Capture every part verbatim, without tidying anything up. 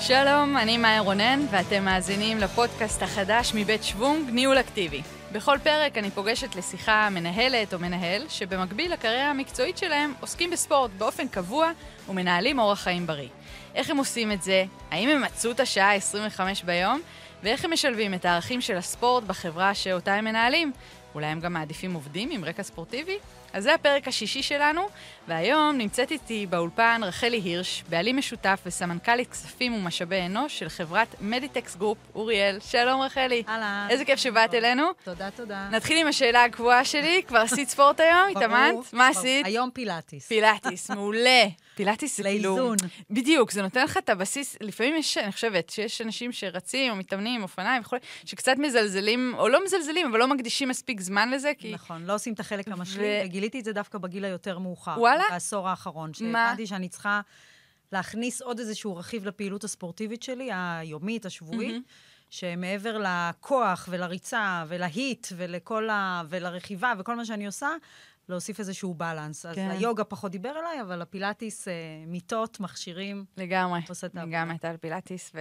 שלום, אני מאיה רונן, ואתם מאזינים לפודקאסט החדש מבית שבונג, ניהול אקטיבי. בכל פרק אני פוגשת לשיחה מנהלת או מנהל, שבמקביל לקריירה המקצועית שלהם עוסקים בספורט באופן קבוע ומנהלים אורח חיים בריא. איך הם עושים את זה? האם הם מצאו את השעה עשרים וחמש ביום? ואיך הם משלבים את הערכים של הספורט בחברה שאותה הם מנהלים? אולי הם גם מעדיפים עובדים עם רקע ספורטיבי? אז זה הפרק השישי שלנו, והיום נמצאת איתי באולפן רחלי הירש, בעלים משותף וסמנכ"לית כספים ומשאבי אנוש של חברת מדיטקס גרופ, אוריאל. שלום רחלי. הלאה. איזה כיף שבאת אלינו. תודה, תודה. נתחיל עם השאלה הקבועה שלי, כבר עשית ספורט היום, התאמנת? מה עשית? היום פילאטיס. פילאטיס, מעולה. פילאטיס זה כאילו... לאיזון. בדיוק, זה נותן לך את הבסיס, לפעמים יש, אני חושבת, שיש אנשים שרצים או מתאמנים, אופניים וכו', שקצת מזלזלים, או לא מזלזלים, אבל לא מקדישים מספיק זמן לזה, כי... נכון, לא עושים את החלק המשלים, גיליתי את זה דווקא בגיל היותר מאוחר. וואלה? בעשור האחרון, שהבנתי שאני צריכה להכניס עוד איזשהו רכיב לפעילות הספורטיבית שלי, היומית, השבועית, שמעבר לכוח ולריצה ולהיט ולרכיבה וכל מה שאני עושה, להוסיף איזשהו בלנס. אז היוגה פחות דיבר אליי, אבל הפילאטיס, מיטות, מכשירים. לגמרי. לגמרי, הייתה לפילאטיס,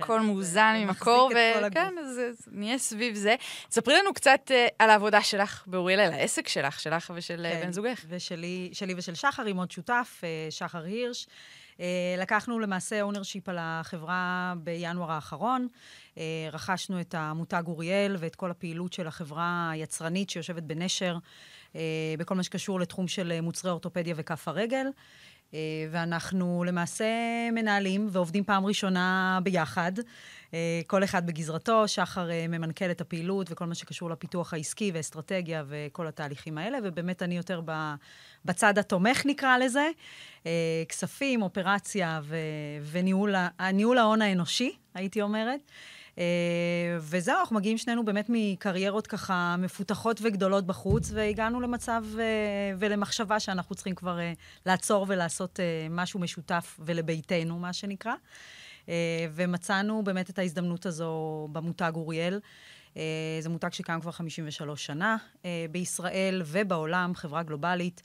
והכל מאוזן ממקור, וכן, אז נהיה סביב זה. תספרי לנו קצת על העבודה שלך באוריאל, על העסק שלך, שלך ושל בן זוגך. ושלי ושל שחר, עם עוד שותף, שחר הירש. לקחנו למעשה אונרשיפ על החברה בינואר האחרון, רכשנו את המותג אוריאל ואת כל הפעילות של החברה היצרנית שיושבת בנשר, בכל מה שקשור לתחום של מוצרי אורתופדיה וכף הרגל, ואנחנו למעשה מנהלים ועובדים פעם ראשונה ביחד, כל אחד בגזרתו, שחר ממנכ"ל את הפעילות וכל מה שקשור לפיתוח העסקי ואסטרטגיה וכל התהליכים האלה, ובאמת אני יותר בצד התומך נקרא לזה, כספים, אופרציה וניהול ההון האנושי, הייתי אומרת. וזהו, אנחנו מגיעים שנינו באמת מקריירות ככה מפותחות וגדולות בחוץ, והגענו למצב ולמחשבה שאנחנו צריכים כבר לעצור ולעשות משהו משותף ולביתנו, מה שנקרא. ומצאנו באמת את ההזדמנות הזו במותג אוריאל. זה מותג שקיים כבר חמישים ושלוש שנה בישראל ובעולם, חברה גלובלית,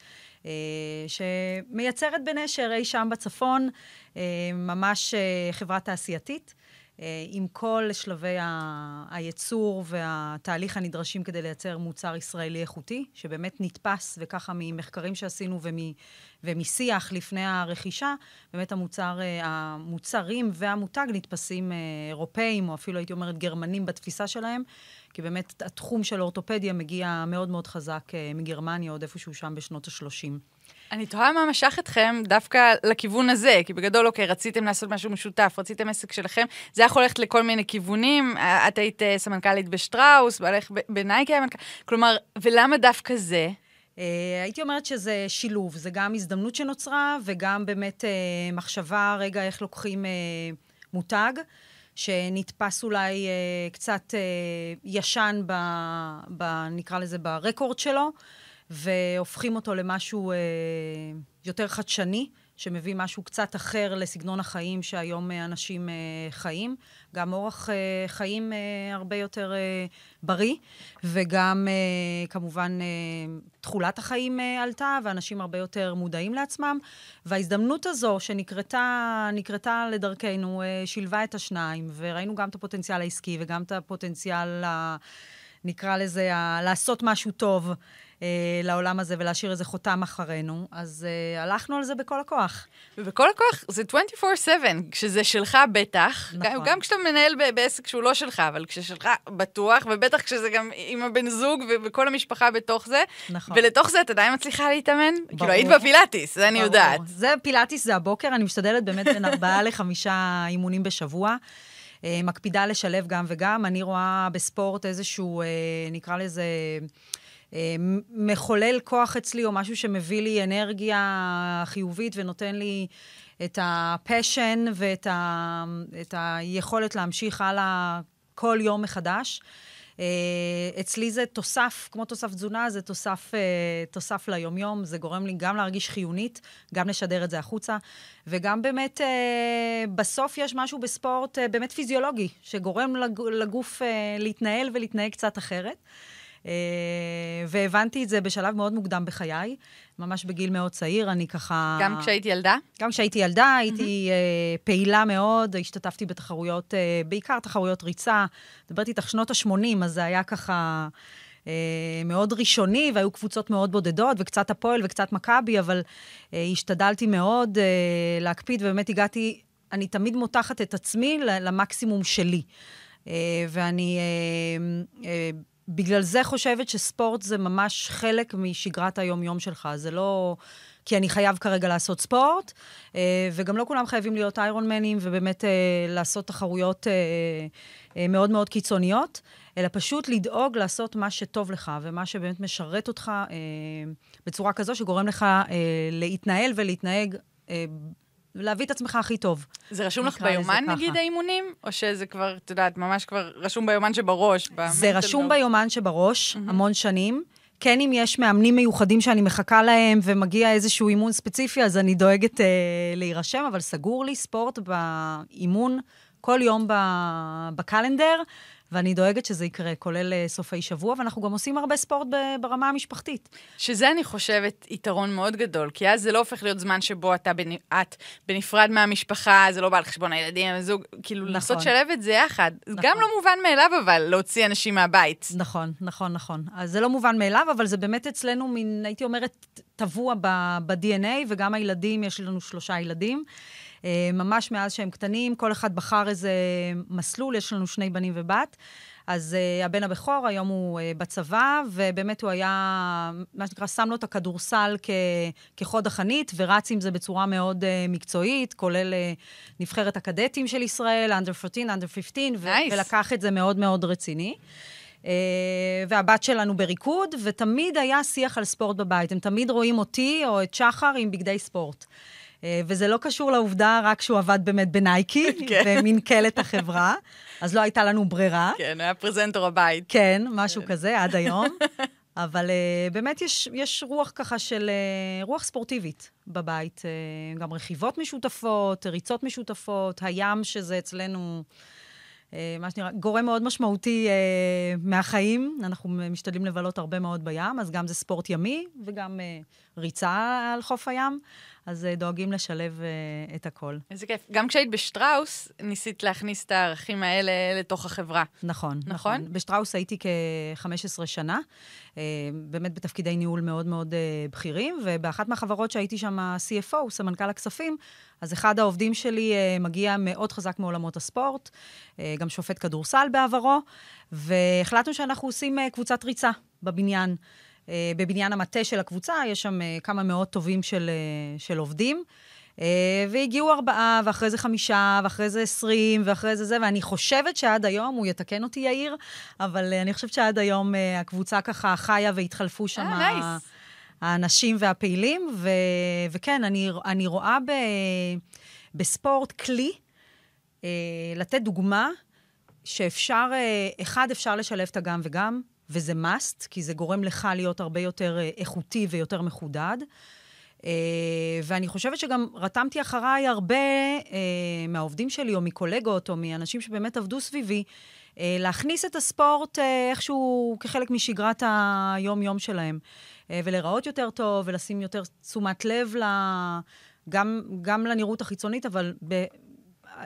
שמייצרת בנשר, אי שם בצפון, ממש חברה תעשייתית, עם כל שלבי הייצור והתהליך הנדרשים כדי לייצר מוצר ישראלי איכותי, שבאמת נתפס, וככה ממחקרים שעשינו ומשיח לפני הרכישה, באמת המוצר, המוצרים והמותג נתפסים אירופאים, או אפילו הייתי אומרת גרמנים בתפיסה שלהם, כי באמת התחום של אורתופדיה מגיע מאוד מאוד חזק מגרמניה, עוד איפשהו שם בשנות ה-שלושים. אני תוהה מה משך אתכם דווקא לכיוון הזה, כי בגדול, אוקיי, רציתם לעשות משהו משותף, רציתם עסק שלכם, זה יכול ללכת לכל מיני כיוונים, את היית סמנכ"לית בשטראוס, בעלך בנייקי, כלומר, ולמה דווקא זה? הייתי אומרת שזה שילוב, זה גם הזדמנות שנוצרה, וגם באמת מחשבה, רגע, איך לוקחים מותג, שנתפס אולי קצת ישן, נקרא לזה, ברקורד שלו, והופכים אותו למשהו אה, יותר חדשני, שמביא משהו קצת אחר לסגנון החיים שהיום אנשים אה, חיים. גם אורח אה, חיים אה, הרבה יותר אה, בריא, וגם אה, כמובן אה, תחולת החיים אה, עלתה, ואנשים הרבה יותר מודעים לעצמם. וההזדמנות הזו שנקרתה נקרתה לדרכנו, אה, שילבה את השניים, וראינו גם את הפוטנציאל העסקי, וגם את הפוטנציאל, ה, נקרא לזה, ה, לעשות משהו טוב, לעולם הזה ולהשאיר איזה חותם אחרינו, אז uh, הלכנו על זה בכל הכוח. ובכל הכוח זה עשרים וארבע שבע, כשזה שלך בטח, נכון. גם, גם כשאתה מנהל ב- בעסק שהוא לא שלך, אבל כששלך בטוח, ובטח כשזה גם עם הבן זוג ו- וכל המשפחה בתוך זה, נכון. ולתוך זה אתה עדיין מצליחה להתאמן? ברור. כאילו היית בפילאטיס, זה ברור. אני יודעת. זה פילאטיס, זה הבוקר, אני משתדלת באמת בין ארבעה לחמישה אימונים בשבוע, uh, מקפידה לשלב גם וגם, אני רואה בספורט איזשהו, uh, נקרא לזה... מחולל כוח אצלי, או משהו שמביא לי אנרגיה חיובית ונותן לי את הפשן ואת ה, את היכולת להמשיך הלאה כל יום מחדש. אצלי זה תוסף, כמו תוסף תזונה, זה תוסף, תוסף ליומיום, זה גורם לי גם להרגיש חיונית, גם לשדר את זה החוצה, וגם באמת בסוף יש משהו בספורט באמת פיזיולוגי, שגורם לגוף להתנהל ולהתנהג קצת אחרת. והבנתי את זה בשלב מאוד מוקדם בחיי, ממש בגיל מאוד צעיר, אני ככה... גם כשהייתי ילדה? גם כשהייתי ילדה, הייתי פעילה מאוד, השתתפתי בתחרויות, בעיקר תחרויות ריצה, דברתי איתך שנות ה-שמונים, אז זה היה ככה... מאוד ראשוני, והיו קבוצות מאוד בודדות, וקצת הפועל וקצת מקבי, אבל השתדלתי מאוד להקפיד, ובאמת הגעתי, אני תמיד מותחת את עצמי למקסימום שלי. ואני בגלל זה חושבת שספורט זה ממש חלק משגרת היום-יום שלך, זה לא... כי אני חייב כרגע לעשות ספורט, וגם לא כולם חייבים להיות איירונמנים, ובאמת לעשות תחרויות מאוד מאוד קיצוניות, אלא פשוט לדאוג לעשות מה שטוב לך, ומה שבאמת משרת אותך בצורה כזו, שגורם לך להתנהל ולהתנהג, להביא את עצמך הכי טוב. זה רשום לך ביומן, נגיד, האימונים? או שזה כבר, אתה יודעת, ממש כבר רשום ביומן שבראש? זה רשום ביומן שבראש, המון שנים, כן, אם יש מאמנים מיוחדים שאני מחכה להם, ומגיע איזשהו אימון ספציפי, אז אני דואגת אה, להירשם, אבל סגור לי ספורט באימון כל יום בקלנדר, ואני דואגת שזה יקרה, כולל סופי שבוע, ואנחנו גם עושים הרבה ספורט ברמה המשפחתית. שזה, אני חושבת, יתרון מאוד גדול, כי אז זה לא הופך להיות זמן שבו אתה בנ... את בנפרד מהמשפחה, זה לא בא לחשבון הילדים, הזוג, כאילו נכון. לעשות שלב את זה יחד. נכון. גם לא מובן מאליו, אבל להוציא אנשים מהבית. נכון, נכון, נכון. אז זה לא מובן מאליו, אבל זה באמת אצלנו, מין, הייתי אומרת, טבוע ב-די אן איי, וגם הילדים, יש לנו שלושה ילדים, ממש מאז שהם קטנים, כל אחד בחר איזה מסלול, יש לנו שני בנים ובת, אז uh, הבן הבכור, היום הוא uh, בצבא, ובאמת הוא היה, מה שנקרא, שם לו את הכדורסל כ, כחוד החנית, ורץ עם זה בצורה מאוד uh, מקצועית, כולל uh, נבחרת הקדטים של ישראל, אנדר פורטין, אנדר פיפטין, ו- nice. ולקח את זה מאוד מאוד רציני. Uh, והבת שלנו בריקוד, ותמיד היה שיח על ספורט בבית, הם תמיד רואים אותי או את שחר עם בגדי ספורט. וזה לא קשור לעובדה, רק שהוא עבד באמת בנייקי, ומין קלת החברה, אז לא הייתה לנו ברירה. כן, היה פרזנטור הבית. כן, משהו כזה, עד היום. אבל באמת יש רוח ככה של רוח ספורטיבית בבית, גם רכיבות משותפות, ריצות משותפות, הים שזה אצלנו... מה שנראה, גורם מאוד משמעותי אה, מהחיים, אנחנו משתדלים לבלות הרבה מאוד בים, אז גם זה ספורט ימי, וגם אה, ריצה על חוף הים, אז אה, דואגים לשלב אה, את הכל. איזה כיף. גם כשהיית בשטראוס, ניסית להכניס את הערכים האלה לתוך החברה. נכון, נכון. נכון. בשטראוס הייתי כ-חמש עשרה שנה, אה, באמת בתפקידי ניהול מאוד מאוד אה, בכירים, ובאחת מהחברות שהייתי שם ה-סי אף או, סמנכ"ל הכספים, אז אחד העובדים שלי uh, מגיע מאוד חזק מעולמות הספורט, uh, גם שופט כדורסל בעברו, והחלטנו שאנחנו עושים uh, קבוצת ריצה בבניין, uh, בבניין המטה של הקבוצה, יש שם uh, כמה מאות טובים של, uh, של עובדים, uh, והגיעו ארבעה, ואחרי זה חמישה, ואחרי זה עשרים, ואחרי זה זה, ואני חושבת שעד היום, הוא יתקן אותי יאיר, אבל uh, אני חושבת שעד היום uh, הקבוצה ככה חיה והתחלפו שם... אה, נייס. האנשים והפעילים, ו... וכן, אני, אני רואה ב... בספורט כלי, אה, לתת דוגמה, שאפשר, אה, אחד אפשר לשלב את הגם וגם, וזה must, כי זה גורם לך להיות הרבה יותר איכותי ויותר מחודד, אה, ואני חושבת שגם רתמתי אחריי הרבה אה, מהעובדים שלי, או מקולגות, או מאנשים שבאמת עבדו סביבי, אה, להכניס את הספורט אה, איכשהו כחלק משגרת היום-יום שלהם. ולראות יותר טוב, ולשים יותר תשומת לב, גם, גם לנראות החיצונית, אבל ב,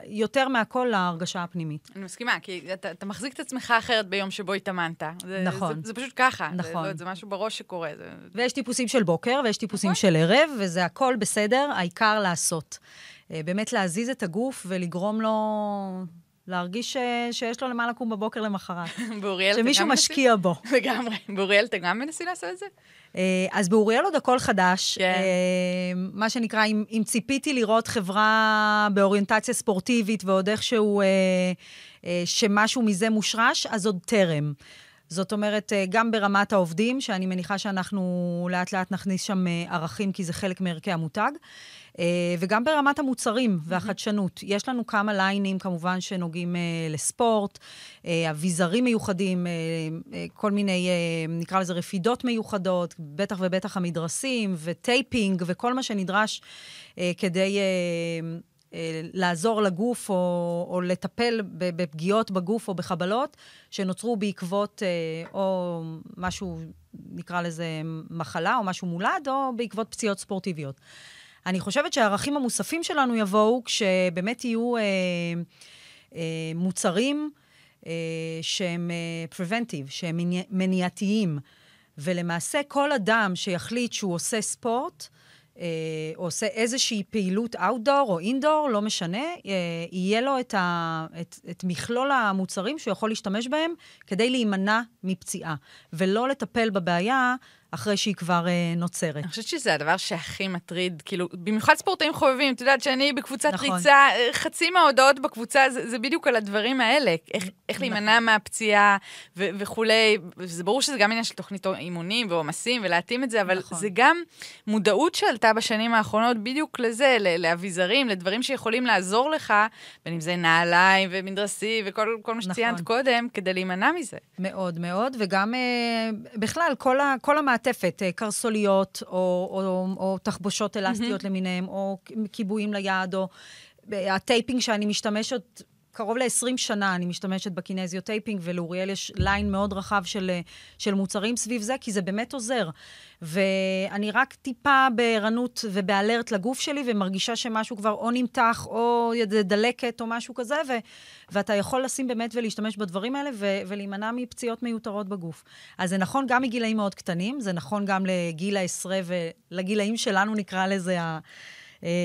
יותר מהכל להרגשה הפנימית. אני מסכימה, כי אתה, אתה מחזיק את עצמך אחרת ביום שבו התאמנת. זה, נכון. זה, זה, זה פשוט ככה. נכון. זה, לא, זה משהו בראש שקורה. זה... ויש טיפוסים של בוקר, ויש טיפוסים נכון. של ערב, וזה הכל בסדר, העיקר לעשות. באמת להזיז את הגוף ולגרום לו... להרגיש שיש לו למה לקום בבוקר למחרת. שמישהו משקיע בו. לגמרי. באוריאל, אתה גם מנסי לעשות את זה? אז באוריאל עוד הכל חדש. מה שנקרא, אם ציפיתי לראות חברה באוריינטציה ספורטיבית, ועוד איכשהו שמשהו מזה מושרש, אז עוד תרם. זאת אומרת, גם ברמת העובדים, שאני מניחה שאנחנו לאט לאט נכניס שם ערכים, כי זה חלק מערכי המותג, וגם ברמת המוצרים והחדשנות. יש לנו כמה ליינים, כמובן, שנוגעים לספורט, אביזרים מיוחדים, כל מיני, נקרא לזה, רפידות מיוחדות, בטח ובטח המדרסים, וטייפינג, וכל מה שנדרש כדי לעזור לגוף או, או לטפל בפגיעות בגוף או בחבלות שנוצרו בעקבות או משהו, נקרא לזה מחלה, או משהו מולד, או בעקבות פציעות ספורטיביות. אני חושבת שהערכים המוספים שלנו יבואו כשבאמת יהיו אה, אה, מוצרים אה, שהם אה, preventive, שהם מניעתיים, ולמעשה כל אדם שיחליט שהוא עושה ספורט, אה, או עושה איזושהי פעילות outdoor או indoor, לא משנה, אה, יהיה לו את, ה, את, את מכלול המוצרים שהוא יכול להשתמש בהם, כדי להימנע מפציעה, ולא לטפל בבעיה, אחרי שהיא כבר אה, נוצרת. אני חושבת שזה הדבר שהכי מטריד, כאילו, במיוחד ספורטאים חובבים, את יודעת שאני בקבוצת נכון. ריצה, חצי מההודעות בקבוצה, זה, זה בדיוק על הדברים האלה, איך, איך נכון. להימנע מהפציעה ו- וכולי, זה ברור שזה גם עניין של תוכנית אימונים ועומסים ולהתאים את זה, אבל נכון. זה גם מודעות שעלתה בשנים האחרונות בדיוק לזה, ל- לאביזרים, לדברים שיכולים לעזור לך, בין אם זה נעליים ומדרסי וכל כל מה שציינת נכון. קודם, כדי להימנע מזה. מאוד מאוד, וגם אה, בכלל, כל, ה- כל המעט תפת, קרסוליות, או, או, או תחבושות אלסטיות mm-hmm. למיניהם, או כיבויים ליד, או הטייפינג שאני משתמשת, קרוב ל-עשרים שנה אני משתמשת בקינזיו טייפינג, ולאוריאל יש ליין מאוד רחב של, של מוצרים סביב זה, כי זה באמת עוזר. ואני רק טיפה בערנות ובאלרט לגוף שלי, ומרגישה שמשהו כבר או נמתח, או דלקת, או משהו כזה, ו- ואתה יכול לשים באמת ולהשתמש בדברים האלה, ו- ולהימנע מפציעות מיותרות בגוף. אז זה נכון גם מגילאים מאוד קטנים, זה נכון גם לגיל העשרה, ולגילאים שלנו נקרא לזה ה...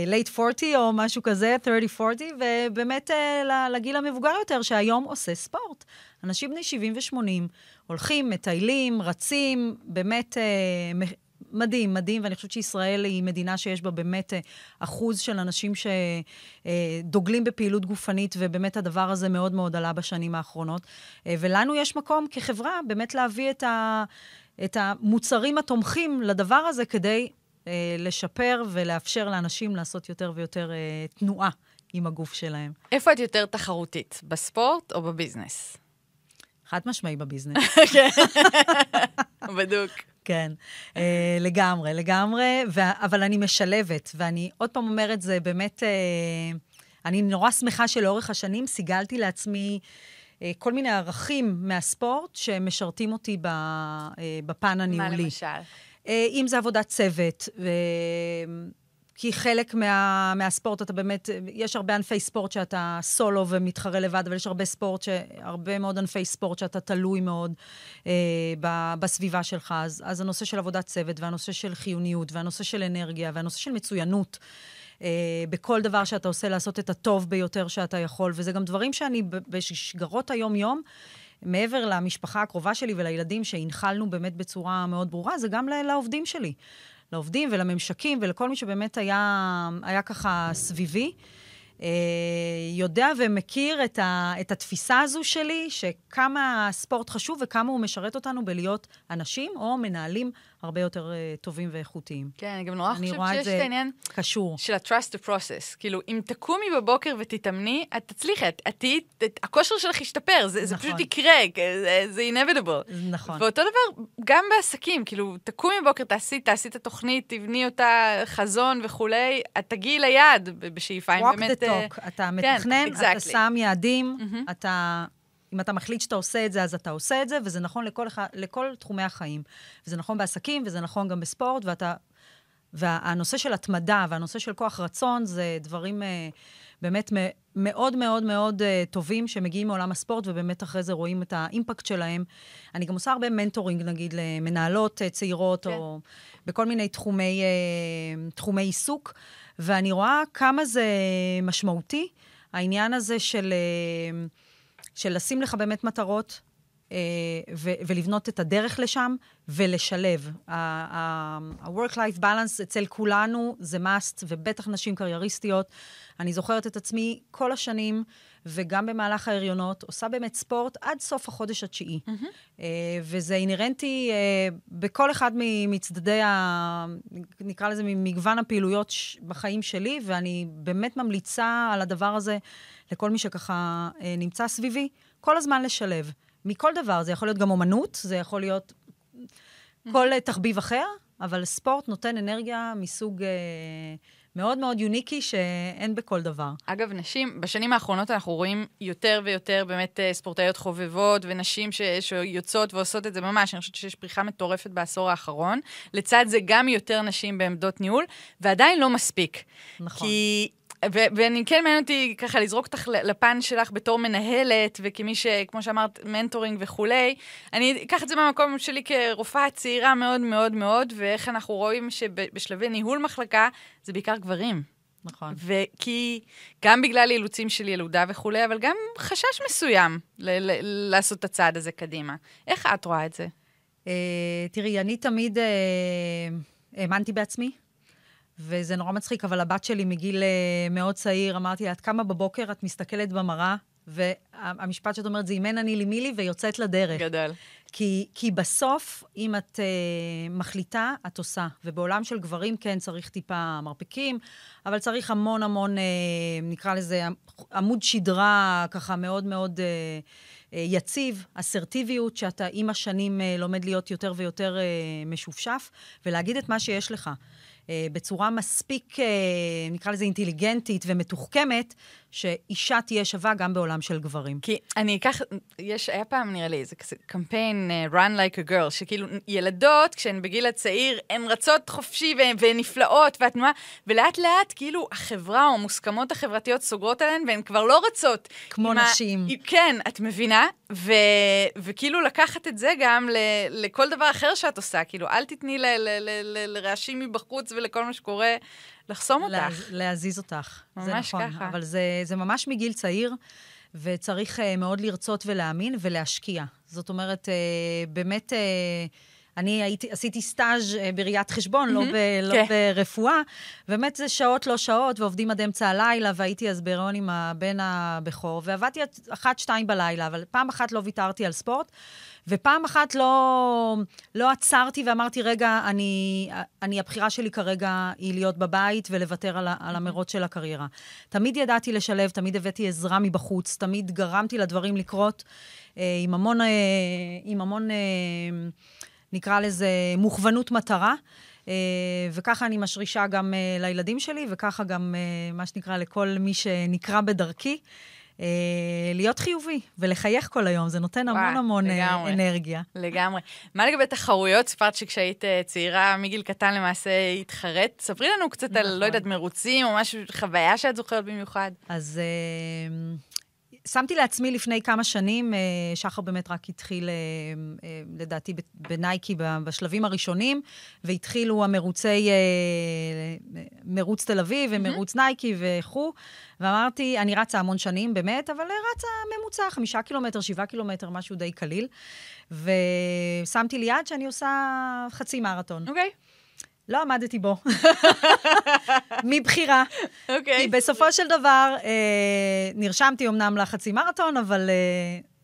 late forty או משהו כזה, שלושים ארבעים, ובאמת לגיל המבוגר יותר, שהיום עושה ספורט. אנשים בני שבעים ושמונים, הולכים, מטיילים, רצים, באמת מדהים, מדהים, ואני חושבת שישראל היא מדינה שיש בה באמת אחוז של אנשים שדוגלים בפעילות גופנית, ובאמת הדבר הזה מאוד מאוד עלה בשנים האחרונות. ולנו יש מקום כחברה באמת להביא את ה, את המוצרים התומכים לדבר הזה, כדי לשפר ולאפשר לאנשים לעשות יותר ויותר תנועה עם הגוף שלהם. איפה את יותר תחרותית? בספורט או בביזנס? חד משמעי בביזנס. בדוק. כן, לגמרי, לגמרי, אבל אני משלבת, ואני עוד פעם אומרת, זה באמת, אני נורא שמחה שלאורך השנים סיגלתי לעצמי כל מיני ערכים מהספורט שמשרתים אותי בפן הניהולי. מה למשל? אם זה עבודת צוות, כי חלק מה, מהספורט, אתה באמת, יש הרבה ענפי ספורט שאתה סולו ומתחרה לבד, אבל יש הרבה ספורט, הרבה מאוד ענפי ספורט שאתה תלוי מאוד אה, ב, בסביבה שלך. אז, אז הנושא של עבודת צוות, והנושא של חיוניות, והנושא של אנרגיה, והנושא של מצוינות, אה, בכל דבר שאתה עושה, לעשות את הטוב ביותר שאתה יכול, וזה גם דברים שאני בשגרות היום-יום, מעבר למשפחה הקרובה שלי ולילדים שהנחלנו באמת בצורה מאוד ברורה, זה גם לעובדים שלי. לעובדים ולממשקים ולכל מי שבאמת היה, היה ככה סביבי, יודע ומכיר את, ה, את התפיסה הזו שלי, שכמה הספורט חשוב וכמה הוא משרת אותנו בלהיות אנשים או מנהלים הרבה יותר טובים ואיכותיים. כן, אני גם נורא חושבת שיש את העניין של ה-trust the process. כאילו, אם תקומי בבוקר ותתאמני, את תצליחי, הכושר שלך ישתפר, זה פשוט יקרה, זה inevitable. נכון. ואותו דבר, גם בעסקים, כאילו, תקומי בבוקר, תעשי, תעשי את התוכנית, תבני אותה חזון וכולי, את תגיעי ליד בשאיפה, אם באמת... אתה מתכנן, אתה שם יעדים, אתה... אם אתה מחליט שאתה עושה את זה, אז אתה עושה את זה, וזה נכון לכל, לכל תחומי החיים. וזה נכון בעסקים, וזה נכון גם בספורט, ואתה, והנושא של התמדה, והנושא של כוח רצון, זה דברים באמת מאוד מאוד מאוד טובים, שמגיעים מעולם הספורט, ובאמת אחרי זה רואים את האימפקט שלהם. אני גם עושה הרבה מנטורינג, נגיד, למנהלות צעירות, כן. או בכל מיני תחומי, תחומי עיסוק, ואני רואה כמה זה משמעותי, העניין הזה של... של לשים לך באמת מטרות, ו- ולבנות את הדרך לשם, ולשלב. ה-work-life balance אצל כולנו זה must, ובטח נשים קרייריסטיות. אני זוכרת את עצמי כל השנים, וגם במהלך ההריונות, עושה באמת ספורט עד סוף החודש התשיעי. וזה אינרנטי בכל אחד מצדדי, נקרא לזה, ממגוון הפעילויות בחיים שלי, ואני באמת ממליצה על הדבר הזה לכל מי שככה נמצא סביבי, כל הזמן לשלב. מכל דבר, זה יכול להיות גם אומנות, זה יכול להיות כל תחביב אחר, אבל ספורט נותן אנרגיה מסוג מאוד מאוד יוניקי שאין בכל דבר. אגב, נשים, בשנים האחרונות אנחנו רואים יותר ויותר באמת ספורטאיות חובבות ונשים ש... שיוצאות ועושות את זה ממש. אני חושבת שיש פריחה מטורפת בעשור האחרון. לצד זה גם יותר נשים בעמדות ניהול, ועדיין לא מספיק. נכון. כי... ו- ואני כן מעניין אותי ככה לזרוק אותך לפן שלך בתור מנהלת, וכמי שכמו שאמרת, מנטורינג וכולי, אני אקח את זה במקום שלי כרופאה צעירה מאוד מאוד מאוד, ואיך אנחנו רואים שבשלבי ניהול מחלקה, זה בעיקר גברים. נכון. וכי גם בגלל אילוצים של ילודה וכולי, אבל גם חשש מסוים ל- ל- לעשות את הצעד הזה קדימה. איך את רואה את זה? אה, תראי, אני תמיד אה, האמנתי בעצמי, וזה נורא מצחיק, אבל הבת שלי מגיל מאוד צעיר, אמרתי לה, את קמה בבוקר, את מסתכלת במראה, והמשפט שאת אומרת, זה אימן אני לי מילי, ויוצאת לדרך. גדל. כי, כי בסוף, אם את uh, מחליטה, את עושה. ובעולם של גברים, כן, צריך טיפה מרפקים, אבל צריך המון המון, uh, נקרא לזה, עמוד שדרה, ככה מאוד מאוד uh, uh, יציב, אסרטיביות, שאתה עם השנים uh, לומד להיות יותר ויותר uh, משופשף, ולהגיד את מה שיש לך. בצורה מספיק, נקרא לזה, אינטליגנטית ומתוחכמת, שאישה תהיה שווה גם בעולם של גברים. כי אני אקח, יש, היה פעם נראה לי, זה קמפיין Run Like a Girl, שכאילו ילדות, כשהן בגיל הצעיר, הן רצות חופשי ונפלאות, והתנועה, ולאט לאט, כאילו, החברה או מוסכמות החברתיות סוגרות עליהן, והן כבר לא רצות. כמו נשים. כן, את מבינה? וכאילו לקחת את זה גם לכל דבר אחר שאת עושה, כאילו, אל תתני לרעשים מבחוץ ולכל מה שקורה, לחסום אותך. להזיז אותך. ממש ככה. אבל זה ממש מגיל צעיר, וצריך מאוד לרצות ולהאמין ולהשקיע. זאת אומרת, באמת, אני עשיתי סטאז' בראיית חשבון, לא ברפואה, באמת זה שעות לא שעות, ועובדים עד אמצע הלילה, והייתי אז בהיריון עם הבן הבכור, ועבדתי אחת, שתיים בלילה, אבל פעם אחת לא ויתרתי על ספורט, ופעם אחת לא, לא עצרתי ואמרתי, רגע, אני, אני, הבחירה שלי כרגע היא להיות בבית ולוותר על, על המרות של הקריירה. תמיד ידעתי לשלב, תמיד הבאתי עזרה מבחוץ, תמיד גרמתי לדברים לקרות, עם המון, עם המון, נקרא לזה, מוכוונות מטרה, וככה אני משרישה גם לילדים שלי, וככה גם, מה שנקרא, לכל מי שנקרא בדרכי. להיות חיובי ולחייך כל היום, זה נותן המון המון אנרגיה. לגמרי. מה לגבי תחרויות? סיפרת שכשהיית צעירה מגיל קטן למעשה התחרט. ספרי לנו קצת על, לא יודעת, מרוצים או משהו, חוויה שאת זוכרת במיוחד. אז שמתי לעצמי לפני כמה שנים, שחר באמת רק התחיל, לדעתי, בנייקי בשלבים הראשונים, והתחילו המרוצי, מרוץ תל אביב ומרוץ נייקי וכו'. ואמרתי, אני רצה המון שנים, באמת, אבל רצה ממוצע, חמישה קילומטר, שבעה קילומטר, משהו די קליל. ושמתי לי יד שאני עושה חצי מרתון. אוקיי. לא עמדתי בו. מבחירה. אוקיי. כי בסופו של דבר, נרשמתי אמנם לחצי מרתון, אבל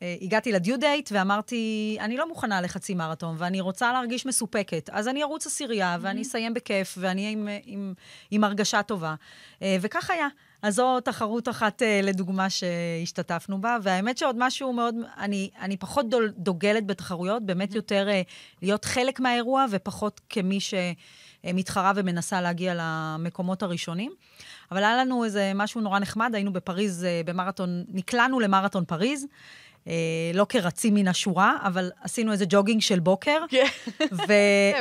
הגעתי לדיו דייט ואמרתי, אני לא מוכנה לחצי מרתון, ואני רוצה להרגיש מסופקת. אז אני ארוץ עשירייה, ואני אסיים בכיף, ואני עם הרגשה טובה. וכך היה. אז זו תחרות אחת לדוגמה שהשתתפנו בה, והאמת שעוד משהו מאוד, אני, אני פחות דוגלת בתחרויות, באמת יותר להיות חלק מהאירוע, ופחות כמי שמתחרה ומנסה להגיע למקומות הראשונים. אבל היה לנו איזה משהו נורא נחמד, היינו בפריז במרתון, נקלענו למרתון פריז, לא כרצים מן השורה, אבל עשינו איזה ג'וגינג של בוקר,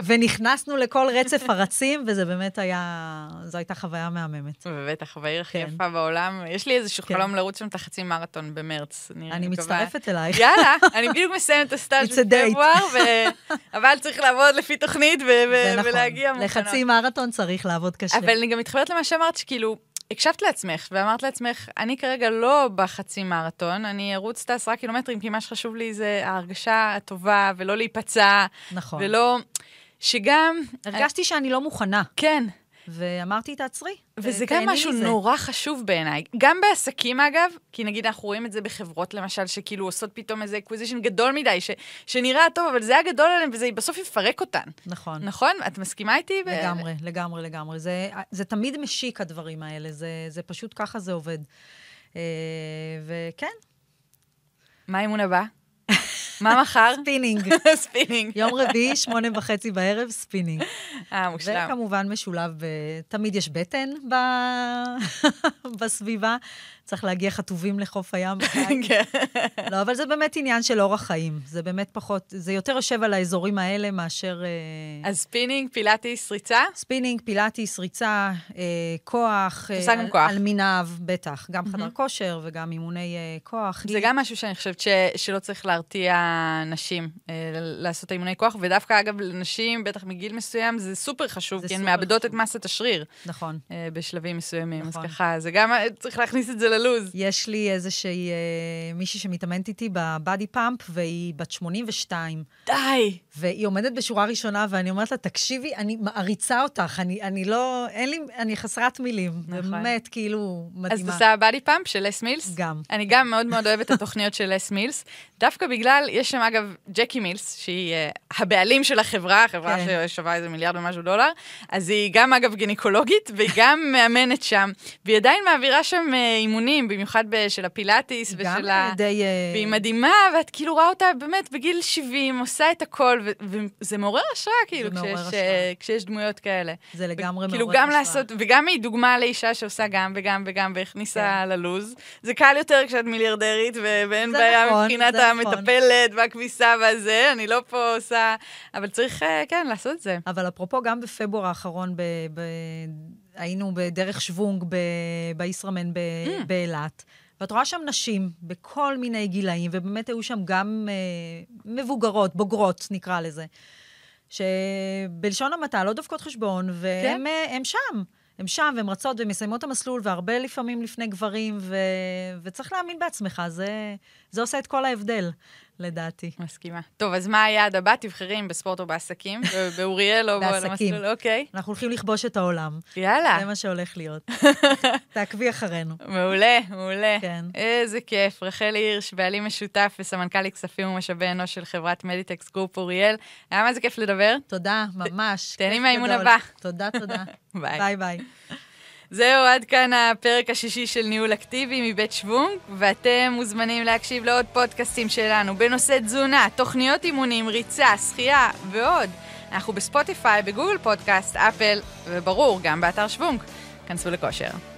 ונכנסנו לכל רצף הרצים, וזה באמת היה, זו הייתה חוויה מהממת. באמת, החוויה הכי יפה בעולם. יש לי איזשהו חלום לרוץ שם את החצי מרתון במרץ. אני מצטרפת אלייך. יאללה, אני בדיוק מסיים את הסטאז' בפברואר, אבל צריך לעבוד לפי תוכנית ולהגיע מוכנות. לחצי מרתון צריך לעבוד קשה. אבל אני גם מתחברת למה שאמרת, שכאילו, הקשבת לעצמך, ואמרת לעצמך, אני כרגע לא בחצי מרתון, אני ארוץ עשרה קילומטרים, כי מה שחשוב לי זה ההרגשה הטובה, ולא להיפצע, נכון. ולא, שגם... הרגשתי אני... שאני לא מוכנה. כן. ואמרתי, תעצרי. וזה גם משהו נורא חשוב בעיניי. גם בעסקים, אגב, כי נגיד אנחנו רואים את זה בחברות, למשל, שכאילו עושות פתאום איזה אקוויזישן גדול מדי, ש... שנראה טוב, אבל זה הגדול עליהם, וזה בסוף יפרק אותן. נכון. נכון? את מסכימה איתי? לגמרי, ב... לגמרי, לגמרי. זה, זה תמיד משיק הדברים האלה, זה, זה פשוט ככה זה עובד. וכן. מה האימון הבא? מה מחר? ספינינג. ספינינג. יום רביעי, שמונה וחצי בערב, ספינינג. אה, מושלם. וכמובן משולב, תמיד יש בטן בסביבה, צריך להגיע חטובים לחוף הים. לא, אבל זה באמת עניין של אורח חיים, זה באמת פחות, זה יותר יושב על האזורים האלה מאשר... אז ספינינג, פילאטיס, ריצה? ספינינג, פילאטיס, ריצה, כוח, על מיניו, בטח, גם חדר כושר וגם אימוני כוח. זה גם משהו שאני חושבת שלא צריך להרתיע נשים לעשות אימוני כוח, ודווקא אגב לנשים, בטח מגיל מסוים, זה סופר חשוב, כי הן מאבדות את מסת השריר. נכון. בשלבים מסוימים, אז ככה, זה גם צריך להכניס את זה ללוז. יש לי איזושהי מישהי שמתאמנת איתי בבאדי פאמפ, והיא בת שמונים ושתיים. די! והיא עומדת בשורה ראשונה, ואני אומרת לה, תקשיבי, אני מעריצה אותך, אני, אני לא, אין לי, אני חסרת מילים. נכון. באמת, כאילו, מדהימה. אז אתה עושה הבאדי פאמפ של לס מילס? גם. אני גם מאוד מאוד אוהבת את התוכניות של לס מילס, דווקא בגלל, יש שם אגב ג'קי מילס, שהיא uh, הבעלים של החברה, חברה כן. ששווה איזה מיליארד ומשהו דולר, אז היא גם אגב גינקולוגית, והיא גם מאמנת שם, והיא עדיין מעבירה שם uh, אימונים, במיוחד ב- של הפילאטיס, ושל ה... די, uh... והיא מדהימה, ואת כאילו רואה אותה באמת בגיל שבעים, עושה את הכל, וזה מעורר השראה, כאילו, כשיש, כשיש דמויות כאלה. זה לגמרי מעורר השראה. כאילו, לעשות, וגם היא דוגמה לאישה שעושה גם וגם וגם, והכניסה כן. ללוז. זה קל יותר כשאת מיליארדרית, ואין בעיה נכון, מבחינת המטפלת, נכון. והכביסה והזה, אני לא פה עושה, אבל צריך, כן, לעשות זה. אבל אפרופו, גם בפברואר האחרון, ב... ב... היינו בדרך שבונג, ב... בישרמן, ב... Mm. באלת, ואת רואה שם נשים בכל מיני גילאים, ובאמת היו שם גם אה, מבוגרות, בוגרות נקרא לזה, שבלשון המטה לא דופקות חשבון, והם כן? הם שם, הם שם, והם רצות, והם מסיימות את המסלול, והרבה לפעמים לפני גברים, ו... וצריך להאמין בעצמך, זה... זה עושה את כל ההבדל. לדעתי. מסכימה. טוב, אז מה היעד הבא? תבחרי אם בספורט או בעסקים, באוריאל או בעסקים. אוקיי. אנחנו הולכים לכבוש את העולם. יאללה. זה מה שהולך להיות. תעקבי אחרינו. מעולה, מעולה. כן. איזה כיף. רחלי הירש, בעלים משותף וסמנכ"ל כספים ומשאבי אנוש של חברת מדיטקס גרופ אוריאל. היה מה זה כיף לדבר? תודה, ממש. תהני מהאימון הבא. תודה, תודה. ביי. ביי ביי. זהו, עד כאן הפרק השישי של ניהול אקטיבי מבית שבונג, ואתם מוזמנים להקשיב לעוד פודקאסטים שלנו בנושא תזונה, תוכניות אימונים, ריצה, שחייה ועוד. אנחנו בספוטיפיי, בגוגל פודקאסט, אפל, וברור, גם באתר שבונג. כנסו לכושר.